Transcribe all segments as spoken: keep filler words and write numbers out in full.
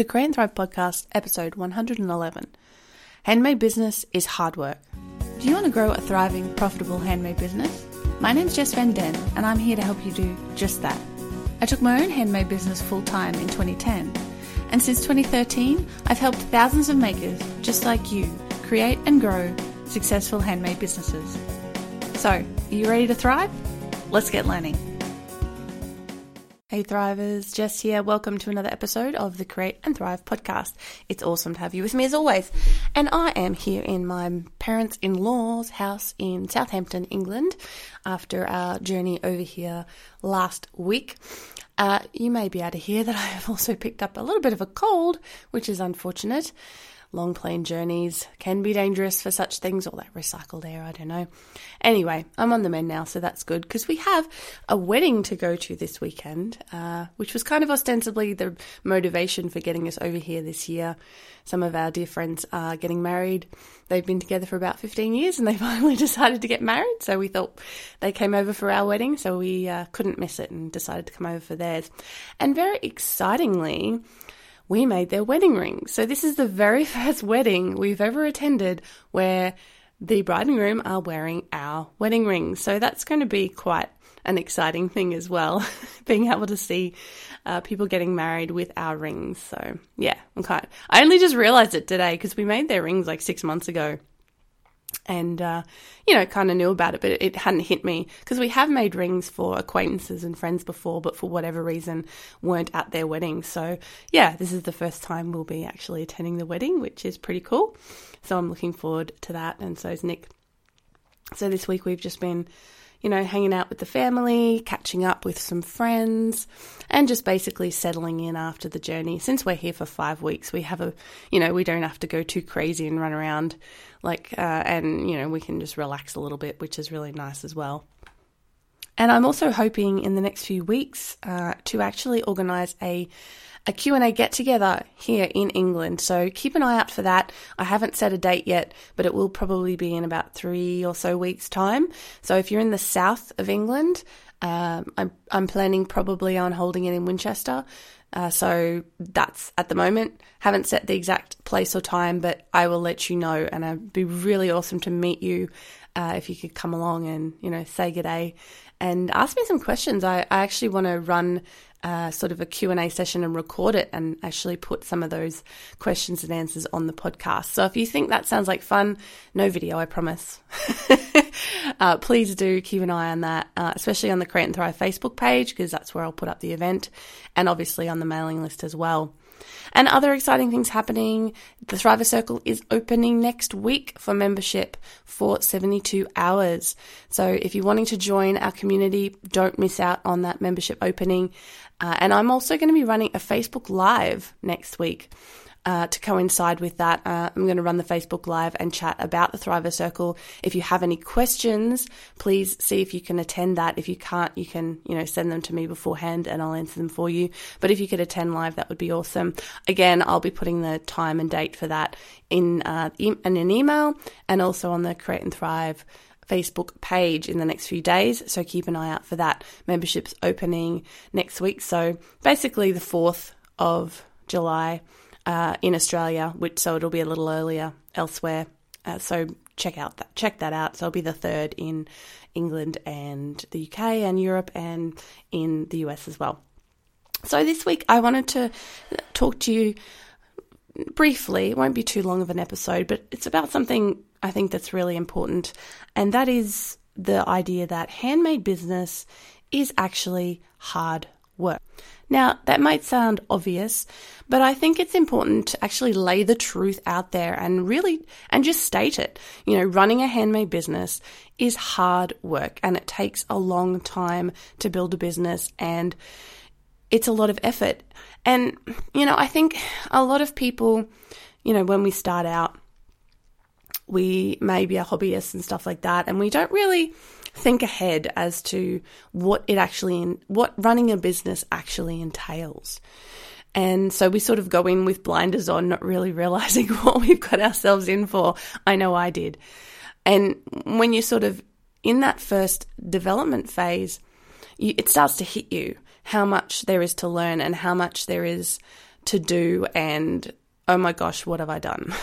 the Create and Thrive podcast, episode one hundred eleven. Handmade business is hard work. Do you want to grow a thriving, profitable handmade business? My name's Jess Van Den, and I'm here to help you do just that. I took my own handmade business full-time in twenty ten, and since twenty thirteen, I've helped thousands of makers just like you create and grow successful handmade businesses. So, are you ready to thrive? Let's get learning. Hey Thrivers, Jess here. Welcome to another episode of the Create and Thrive podcast. It's awesome to have you with me as always. And I am here in my parents-in-law's house in Southampton, England, after our journey over here last week. Uh, you may be able to hear that I have also picked up a little bit of a cold, which is unfortunate. Long plane journeys can be dangerous for such things, or that recycled air, I don't know. Anyway, I'm on the mend now, so that's good, because we have a wedding to go to this weekend, uh, which was kind of ostensibly the motivation for getting us over here this year. Some of our dear friends are getting married. They've been together for about fifteen years, and they finally decided to get married, so we thought they came over for our wedding, so we uh, couldn't miss it and decided to come over for theirs. And very excitingly, we made their wedding rings. So this is the very first wedding we've ever attended where the bride and groom are wearing our wedding rings. So that's going to be quite an exciting thing as well, being able to see uh, people getting married with our rings. So yeah, I'm kind of, I only just realized it today because we made their rings like six months ago and, uh, you know, kind of knew about it, but it hadn't hit me because we have made rings for acquaintances and friends before, but for whatever reason weren't at their wedding. So yeah, this is the first time we'll be actually attending the wedding, which is pretty cool. So I'm looking forward to that. And so is Nick. So this week we've just been, you know, hanging out with the family, catching up with some friends, and just basically settling in after the journey. Since we're here for five weeks, we have a, you know, we don't have to go too crazy and run around like, uh, and, you know, we can just relax a little bit, which is really nice as well. And I'm also hoping in the next few weeks uh, to actually organise a, a Q and A get-together here in England. So keep an eye out for that. I haven't set a date yet, but it will probably be in about three or so weeks' time. So if you're in the south of England, um, I'm, I'm planning probably on holding it in Winchester. Uh, so that's at the moment. Haven't set the exact place or time, but I will let you know. And it'd be really awesome to meet you uh, if you could come along and, you know, say good day. And ask me some questions. I, I actually want to run uh, sort of a Q and A session and record it and actually put some of those questions and answers on the podcast. So if you think that sounds like fun, no video, I promise. uh, please do keep an eye on that, uh, especially on the Create and Thrive Facebook page, because that's where I'll put up the event, and obviously on the mailing list as well. And other exciting things happening. The Thriver Circle is opening next week for membership for seventy-two hours. So if you're wanting to join our community, don't miss out on that membership opening. Uh, and I'm also going to be running a Facebook Live next week uh, to coincide with that. Uh, I'm going to run the Facebook Live and chat about the Thriver Circle. If you have any questions, please see if you can attend that. If you can't, you can, you know, send them to me beforehand and I'll answer them for you. But if you could attend live, that would be awesome. Again, I'll be putting the time and date for that in, uh, in an email and also on the Create and Thrive Facebook page in the next few days, so keep an eye out for that. Membership's opening next week, so basically the fourth of July uh, in Australia, which so it'll be a little earlier elsewhere. Uh, so check out that check that out. So it'll be the third in England and the U K and Europe and in the U S as well. So this week I wanted to talk to you briefly. It won't be too long of an episode, but it's about something I think that's really important, and that is the idea that handmade business is actually hard work. Now, that might sound obvious, but I think it's important to actually lay the truth out there and really, and just state it. You know, running a handmade business is hard work, and it takes a long time to build a business, and it's a lot of effort. And, you know, I think a lot of people, you know, when we start out, we may be a hobbyist and stuff like that, and we don't really think ahead as to what it actually, what running a business actually entails. And so we sort of go in with blinders on, not really realizing what we've got ourselves in for. I know I did. And when you're sort of in that first development phase, you, it starts to hit you how much there is to learn and how much there is to do and, oh my gosh, what have I done?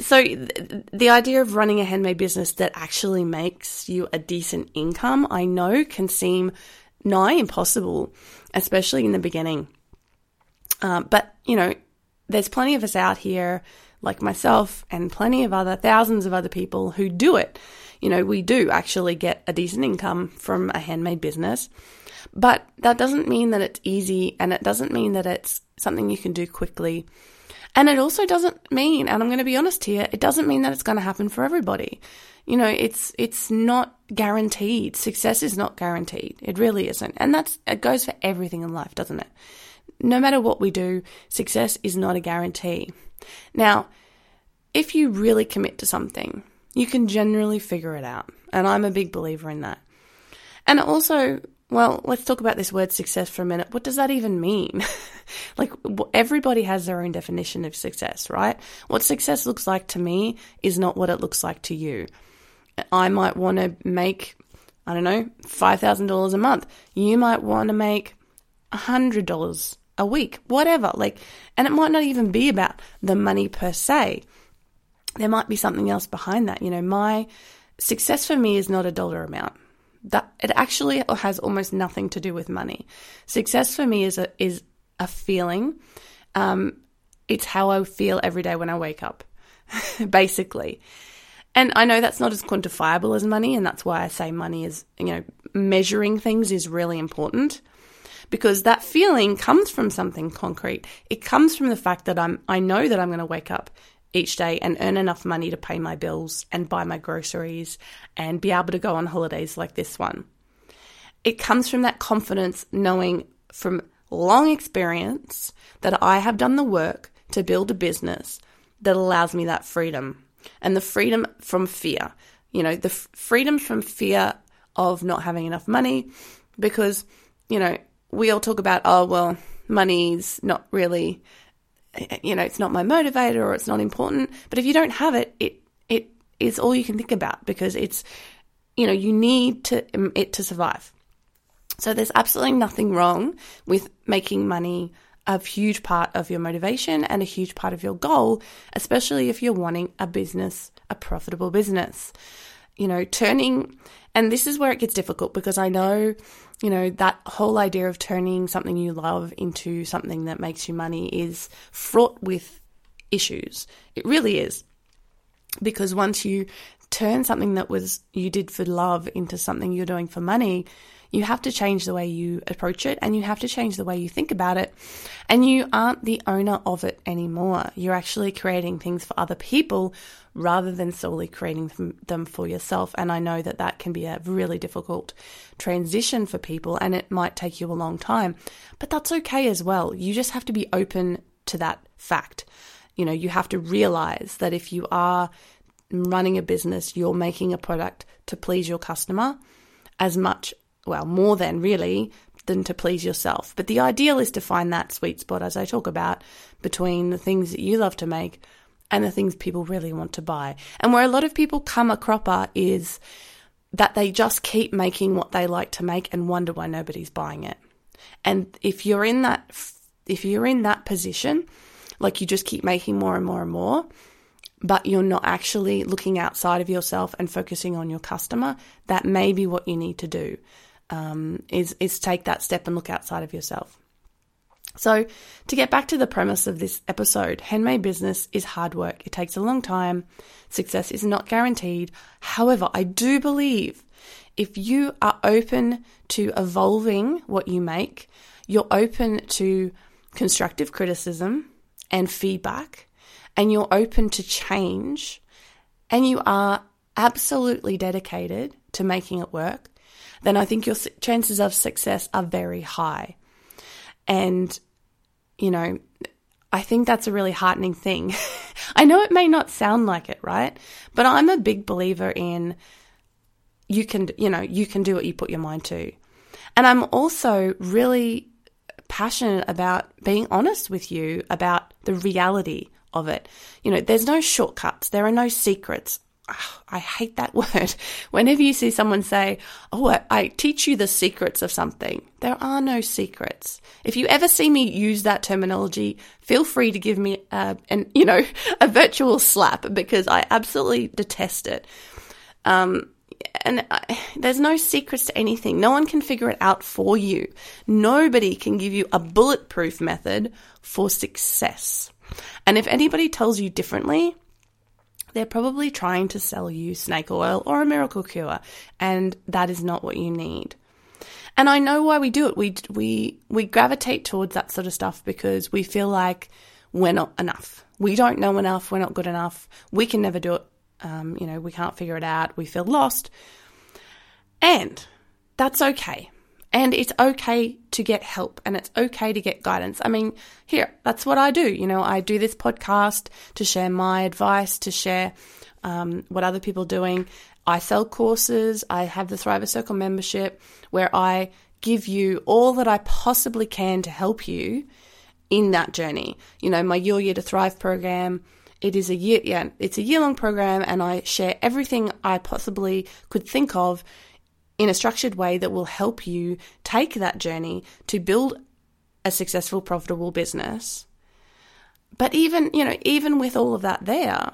So th- the idea of running a handmade business that actually makes you a decent income, I know can seem nigh impossible, especially in the beginning. Um, but, you know, there's plenty of us out here like myself and plenty of other thousands of other people who do it. You know, we do actually get a decent income from a handmade business, but that doesn't mean that it's easy, and it doesn't mean that it's something you can do quickly. And it also doesn't mean, and I'm going to be honest here, it doesn't mean that it's going to happen for everybody. You know, it's it's not guaranteed. Success is not guaranteed. It really isn't. And that's it goes for everything in life, doesn't it? No matter what we do, success is not a guarantee. Now, if you really commit to something, you can generally figure it out. And I'm a big believer in that. And also, well, let's talk about this word success for a minute. What does that even mean? Like, everybody has their own definition of success, right? What success looks like to me is not what it looks like to you. I might want to make, I don't know, five thousand dollars a month. You might want to make one hundred dollars a week, whatever. Like, and it might not even be about the money per se. There might be something else behind that. You know, my success for me is not a dollar amount. That it actually has almost nothing to do with money. Success for me is a is a feeling. Um, it's how I feel every day when I wake up, basically. And I know that's not as quantifiable as money, and that's why I say money is, you know, measuring things is really important. Because that feeling comes from something concrete. It comes from the fact that I'm, I know that I'm going to wake up each day and earn enough money to pay my bills and buy my groceries and be able to go on holidays like this one. It comes from that confidence, knowing from long experience that I have done the work to build a business that allows me that freedom, and the freedom from fear, you know, the f- freedom from fear of not having enough money. Because, you know, we all talk about, oh, well, money's not really, you know, it's not my motivator, or it's not important. But if you don't have it, it it is all you can think about, because it's, you know, you need to it to survive. So there's absolutely nothing wrong with making money a huge part of your motivation and a huge part of your goal, especially if you're wanting a business, a profitable business. You know, turning, and this is where it gets difficult, because I know, you know, that whole idea of turning something you love into something that makes you money is fraught with issues. It really is. Because once you turn something that was you did for love into something you're doing for money, you have to change the way you approach it, and you have to change the way you think about it. And you aren't the owner of it anymore. You're actually creating things for other people rather than solely creating them for yourself. And I know that that can be a really difficult transition for people, and it might take you a long time, but that's okay as well. You just have to be open to that fact. You know, you have to realize that if you are running a business, you're making a product to please your customer as much, well, more than really, than to please yourself. But the ideal is to find that sweet spot, as I talk about, between the things that you love to make and the things people really want to buy. And where a lot of people come a cropper is that they just keep making what they like to make and wonder why nobody's buying it. And if you're in that, if you're in that position, like you just keep making more and more and more, but you're not actually looking outside of yourself and focusing on your customer, that may be what you need to do, um, is, is take that step and look outside of yourself. So to get back to the premise of this episode, handmade business is hard work. It takes a long time. Success is not guaranteed. However, I do believe if you are open to evolving what you make, you're open to constructive criticism and feedback, and you're open to change, and you are absolutely dedicated to making it work, then I think your chances of success are very high. And, you know, I think that's a really heartening thing. I know it may not sound like it, right? But I'm a big believer in you can, you know, you can do what you put your mind to. And I'm also really passionate about being honest with you about the reality of it. You know, there's no shortcuts. There are no secrets. I hate that word. Whenever you see someone say, oh, I, I teach you the secrets of something, there are no secrets. If you ever see me use that terminology, feel free to give me a, an, you know, a virtual slap, because I absolutely detest it. Um, and I, there's no secrets to anything. No one can figure it out for you. Nobody can give you a bulletproof method for success. And if anybody tells you differently, they're probably trying to sell you snake oil or a miracle cure, and that is not what you need. And I know why we do it. We we we gravitate towards that sort of stuff because we feel like we're not enough. We don't know enough. We're not good enough. We can never do it. Um, you know, we can't figure it out. We feel lost. And that's okay. And it's okay to get help, and it's okay to get guidance. I mean, here, that's what I do. You know, I do this podcast to share my advice, to share um, what other people are doing. I sell courses. I have the Thriver Circle membership where I give you all that I possibly can to help you in that journey. You know, my Your Year to Thrive program, it is a year, yeah, it's a year-long program, and I share everything I possibly could think of in a structured way that will help you take that journey to build a successful, profitable business. But even, you know, even with all of that there,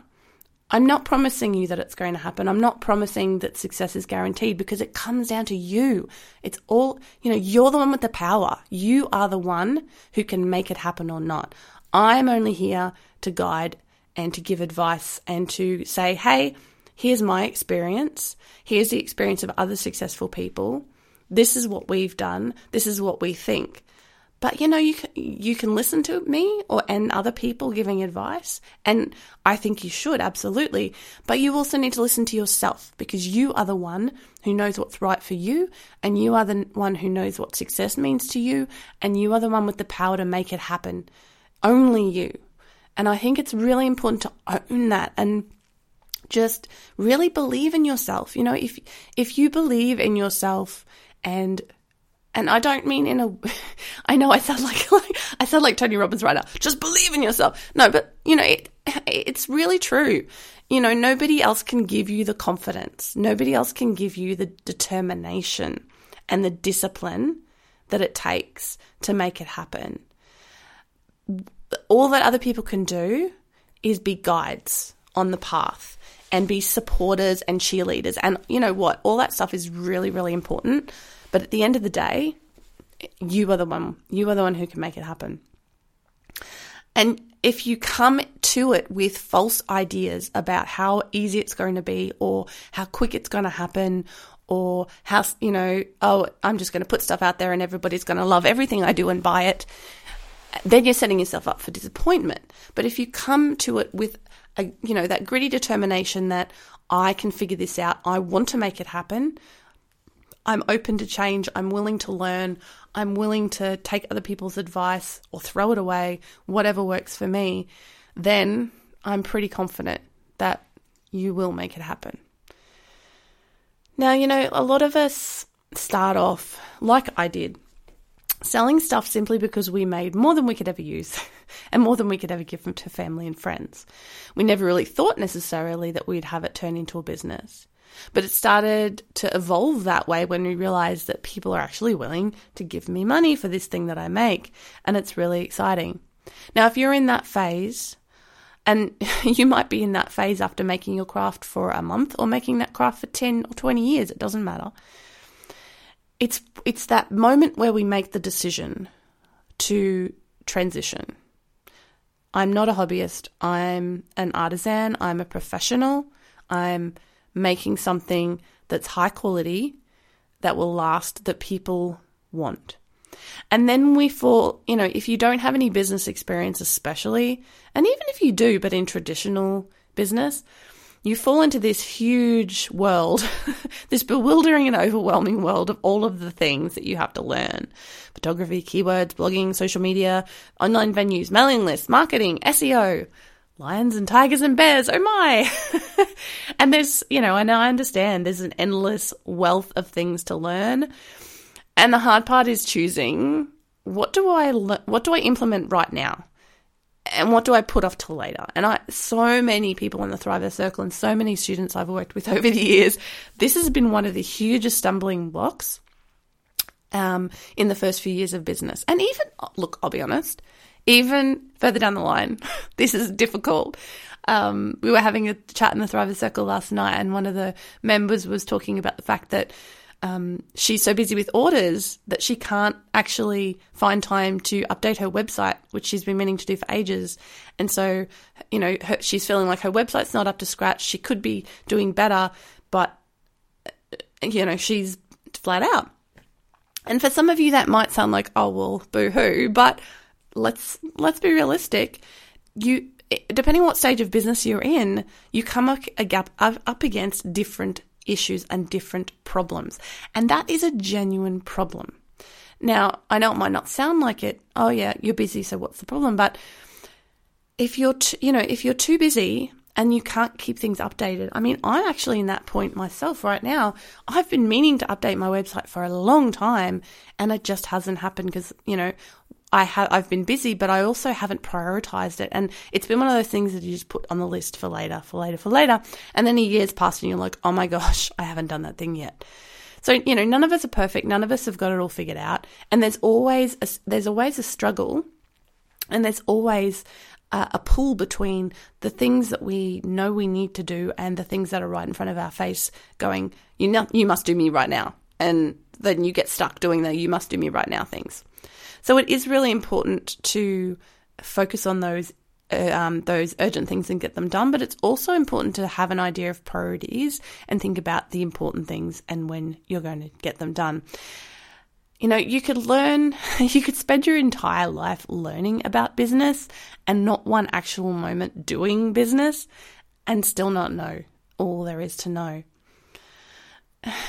I'm not promising you that it's going to happen. I'm not promising that success is guaranteed, because it comes down to you. It's all, you know, you're the one with the power. You are the one who can make it happen or not. I'm only here to guide and to give advice and to say, hey, here's my experience. Here's the experience of other successful people. This is what we've done. This is what we think. But, you know, you can, you can listen to me or and other people giving advice. And I think you should, absolutely. But you also need to listen to yourself, because you are the one who knows what's right for you, and you are the one who knows what success means to you, and you are the one with the power to make it happen. Only you. And I think it's really important to own that and just really believe in yourself. You know, if if you believe in yourself, and and I don't mean in a, I know I sound like, like I sound like Tony Robbins right now. Just believe in yourself. No, but you know, it it's really true. You know, nobody else can give you the confidence. Nobody else can give you the determination and the discipline that it takes to make it happen. All that other people can do is be guides on the path and be supporters and cheerleaders. And you know what? All that stuff is really, really important. But at the end of the day, you are the one. You are the one who can make it happen. And if you come to it with false ideas about how easy it's going to be, or how quick it's going to happen, or how, you know, oh, I'm just going to put stuff out there and everybody's going to love everything I do and buy it, then you're setting yourself up for disappointment. But if you come to it with a, you know, that gritty determination that I can figure this out, I want to make it happen, I'm open to change, I'm willing to learn, I'm willing to take other people's advice or throw it away, whatever works for me, then I'm pretty confident that you will make it happen. Now, you know, a lot of us start off like I did, selling stuff simply because we made more than we could ever use and more than we could ever give them to family and friends. We never really thought necessarily that we'd have it turn into a business. But it started to evolve that way when we realized that people are actually willing to give me money for this thing that I make. And it's really exciting. Now, if you're in that phase, and you might be in that phase after making your craft for a month or making that craft for ten or twenty years, it doesn't matter. It's it's that moment where we make the decision to transition. I'm not a hobbyist. I'm an artisan. I'm a professional. I'm making something that's high quality, that will last, that people want. And then we fall, you know, if you don't have any business experience especially, and even if you do, but in traditional business, you fall into this huge world, this bewildering and overwhelming world of all of the things that you have to learn. Photography, keywords, blogging, social media, online venues, mailing lists, marketing, S E O, lions and tigers and bears, oh my. And there's, you know, and I understand there's an endless wealth of things to learn. And the hard part is choosing, what do I, le- what do I implement right now? and what do I put off till later? And I, so many people in the Thriver Circle and so many students I've worked with over the years, this has been one of the hugest stumbling blocks um, in the first few years of business. And even, look, I'll be honest, even further down the line, this is difficult. Um, we were having a chat in the Thriver Circle last night, and one of the members was talking about the fact that Um, she's so busy with orders that she can't actually find time to update her website, which she's been meaning to do for ages. And so, you know, her, she's feeling like her website's not up to scratch. She could be doing better, but, you know, she's flat out. And for some of you, that might sound like, oh, well, boo-hoo, but let's let's be realistic. You, depending on what stage of business you're in, you come up, a gap, up against different issues and different problems. And that is a genuine problem. Now, I know it might not sound like it. Oh yeah, you're busy, so what's the problem? But if you're, t- you know, if you're too busy and you can't keep things updated, I mean, I'm actually in that point myself right now. I've been meaning to update my website for a long time, and it just hasn't happened because, you know, I have, I've been busy, but I also haven't prioritized it. And it's been one of those things that you just put on the list for later, for later, for later. And then a year's passed and you're like, oh my gosh, I haven't done that thing yet. So, you know, none of us are perfect. None of us have got it all figured out. And there's always, a, there's always a struggle, and there's always a, a pull between the things that we know we need to do and the things that are right in front of our face going, you know, you must do me right now. And then you get stuck doing the you must do me right now things. So it is really important to focus on those uh, um, those urgent things and get them done, but it's also important to have an idea of priorities and think about the important things and when you're going to get them done. You know, you could learn, you could spend your entire life learning about business and not one actual moment doing business and still not know all there is to know.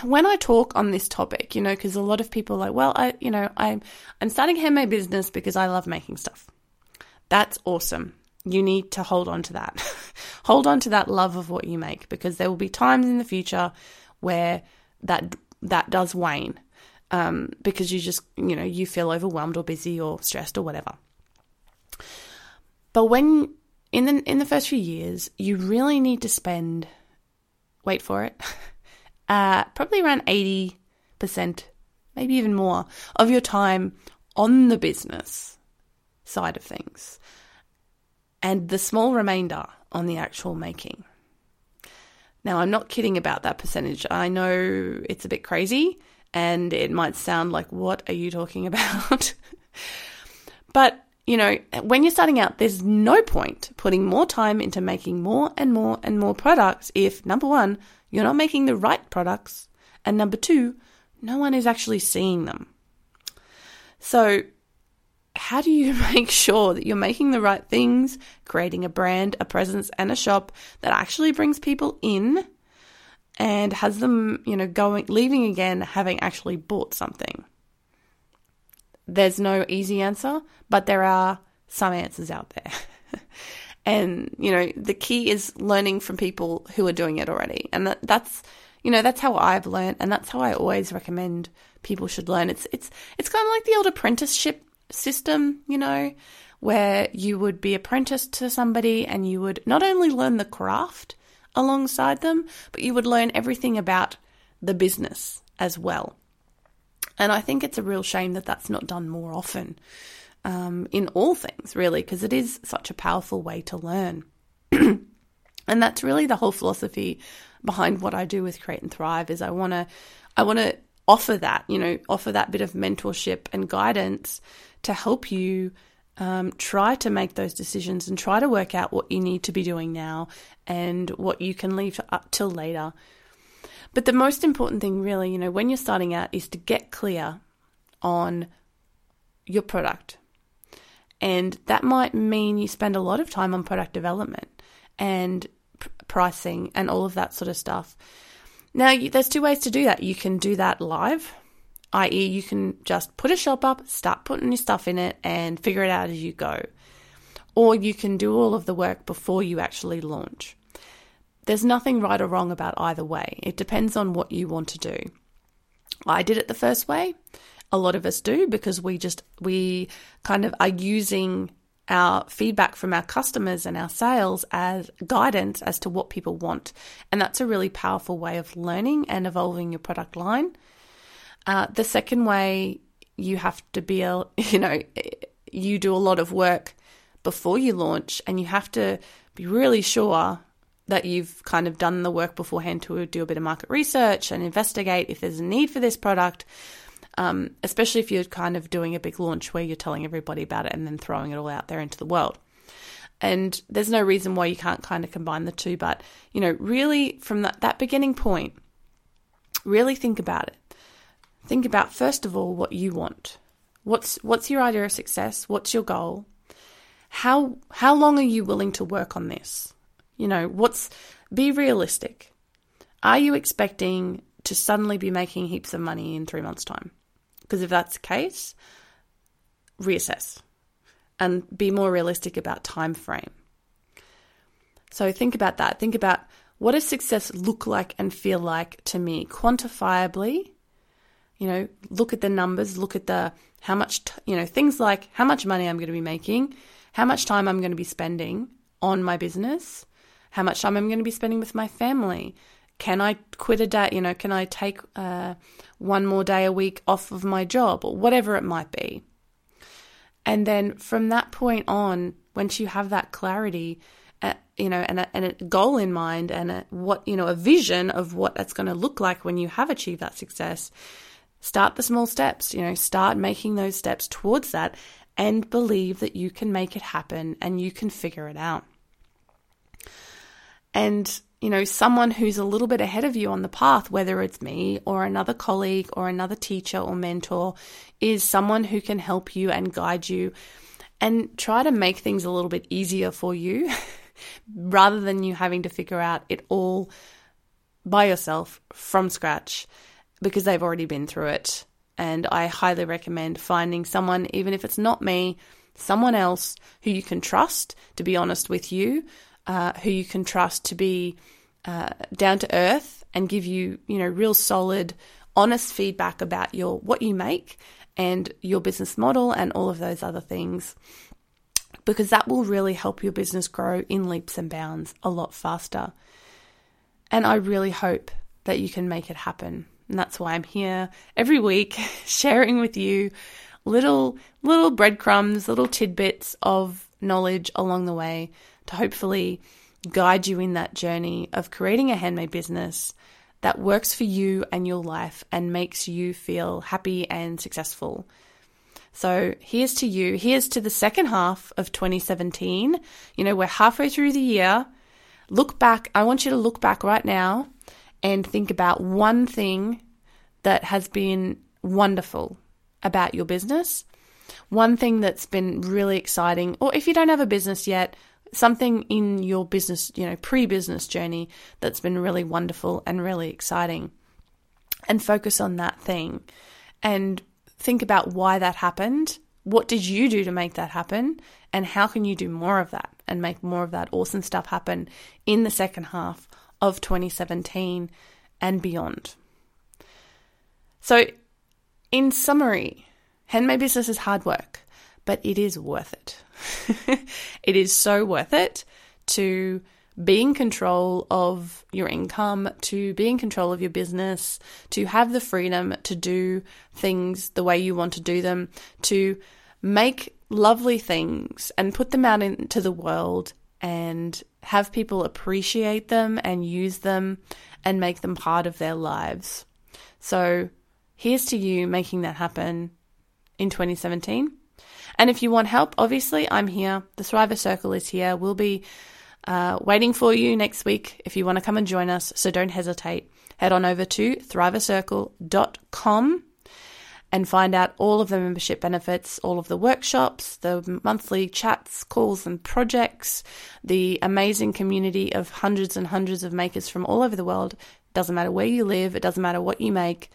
When I talk on this topic, you know, because a lot of people are like, well, I, you know, I'm, I'm starting a handmade business because I love making stuff. That's awesome. You need to hold on to that. Hold on to that love of what you make, because there will be times in the future where that, that does wane, um, because you just, you know, you feel overwhelmed or busy or stressed or whatever. But when in the, in the first few years, you really need to spend, wait for it, Uh, probably around eighty percent, maybe even more, of your time on the business side of things and the small remainder on the actual making. Now, I'm not kidding about that percentage. I know it's a bit crazy and it might sound like, what are you talking about? But, you know, when you're starting out, there's no point putting more time into making more and more and more products if, number one, you're not making the right products, and number two, no one is actually seeing them. So how do you make sure that you're making the right things, creating a brand, a presence, and a shop that actually brings people in and has them, you know, going, leaving again, having actually bought something? There's no easy answer, but there are some answers out there. And, you know, the key is learning from people who are doing it already. And that, that's, you know, that's how I've learned, and that's how I always recommend people should learn. It's it's it's kind of like the old apprenticeship system, you know, where you would be apprenticed to somebody and you would not only learn the craft alongside them, but you would learn everything about the business as well. And I think it's a real shame that that's not done more often. Um, in all things, really, because it is such a powerful way to learn. And that's really the whole philosophy behind what I do with Create and Thrive, is I want to I want to offer that, you know, offer that bit of mentorship and guidance to help you um, try to make those decisions and try to work out what you need to be doing now and what you can leave to up till later. But the most important thing really, you know, when you're starting out is to get clear on your product. And that might mean you spend a lot of time on product development and p- pricing and all of that sort of stuff. Now, you, there's two ways to do that. You can do that live, that is you can just put a shop up, start putting your stuff in it and figure it out as you go. Or you can do all of the work before you actually launch. There's nothing right or wrong about either way. It depends on what you want to do. I did it the first way. A lot of us do, because we just, we kind of are using our feedback from our customers and our sales as guidance as to what people want. And that's a really powerful way of learning and evolving your product line. Uh, the second way, you have to be, you know, you do a lot of work before you launch, and you have to be really sure that you've kind of done the work beforehand to do a bit of market research and investigate if there's a need for this product, um, especially if you're kind of doing a big launch where you're telling everybody about it and then throwing it all out there into the world. And there's no reason why you can't kind of combine the two, but, you know, really from that, that beginning point, really think about it. Think about, first of all, what you want. What's what's your idea of success? What's your goal? How how long are you willing to work on this? You know, what's, be realistic. Are you expecting to suddenly be making heaps of money in three months' time? Because if that's the case, reassess and be more realistic about time frame. So think about that. Think about, what does success look like and feel like to me quantifiably? You know, look at the numbers, look at the, how much, t- you know, things like how much money I'm going to be making, how much time I'm going to be spending on my business, how much time I'm going to be spending with my family. Can I quit a day? You know, can I take uh, one more day a week off of my job, or whatever it might be? And then from that point on, once you have that clarity, uh, you know, and a, and a goal in mind, and a, what, you know, a vision of what that's going to look like when you have achieved that success, start the small steps. You know, start making those steps towards that, and believe that you can make it happen and you can figure it out. And, you know, someone who's a little bit ahead of you on the path, whether it's me or another colleague or another teacher or mentor, is someone who can help you and guide you and try to make things a little bit easier for you rather than you having to figure out it all by yourself from scratch, because they've already been through it. And I highly recommend finding someone, even if it's not me, someone else who you can trust to be honest with you, Uh, who you can trust to be uh, down to earth and give you, you know, real solid, honest feedback about your what you make and your business model and all of those other things, because that will really help your business grow in leaps and bounds a lot faster. And I really hope that you can make it happen. And that's why I'm here every week sharing with you little, little breadcrumbs, little tidbits of knowledge along the way, to hopefully guide you in that journey of creating a handmade business that works for you and your life and makes you feel happy and successful. So here's to you. Here's to the second half of twenty seventeen. You know, we're halfway through the year. Look back. I want you to look back right now and think about one thing that has been wonderful about your business, one thing that's been really exciting, or if you don't have a business yet, something in your business, you know, pre-business journey that's been really wonderful and really exciting, and focus on that thing and think about why that happened. What did you do to make that happen? And how can you do more of that and make more of that awesome stuff happen in the second half of twenty seventeen and beyond? So in summary, handmade business is hard work, but it is worth it. It is so worth it to be in control of your income, to be in control of your business, to have the freedom to do things the way you want to do them, to make lovely things and put them out into the world and have people appreciate them and use them and make them part of their lives. So here's to you making that happen in twenty seventeen. And if you want help, obviously, I'm here. The Thriver Circle is here. We'll be uh, waiting for you next week if you want to come and join us. So don't hesitate. Head on over to thriver circle dot com and find out all of the membership benefits, all of the workshops, the monthly chats, calls, and projects, the amazing community of hundreds and hundreds of makers from all over the world. It doesn't matter where you live. It doesn't matter what you make.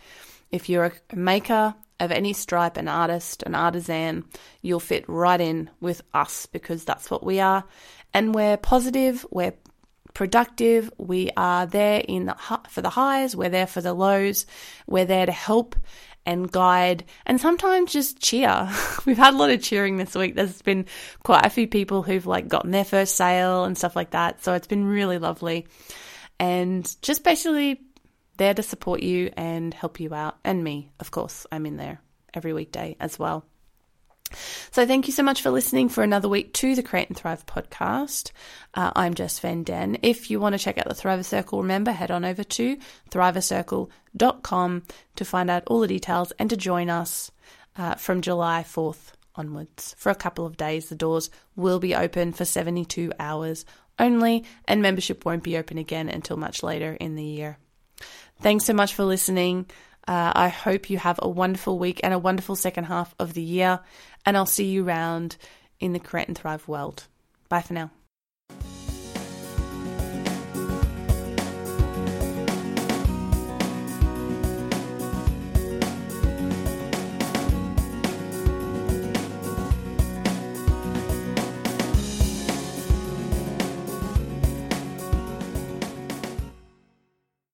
If you're a maker of any stripe, an artist, an artisan, you'll fit right in with us, because that's what we are. And we're positive, we're productive, we are there in the, for the highs, we're there for the lows, we're there to help and guide and sometimes just cheer. We've had a lot of cheering this week. There's been quite a few people who've like gotten their first sale and stuff like that. So it's been really lovely and just basically there to support you and help you out. And me, of course, I'm in there every weekday as well. So thank you so much for listening for another week to the Create and Thrive podcast. Uh, I'm Jess Van Den. If you want to check out the Thriver Circle, remember, head on over to thriver circle dot com to find out all the details and to join us uh, from July fourth onwards. For a couple of days, the doors will be open for seventy-two hours only, and membership won't be open again until much later in the year. Thanks so much for listening. Uh, I hope you have a wonderful week and a wonderful second half of the year, and I'll see you around in the Create and Thrive world. Bye for now.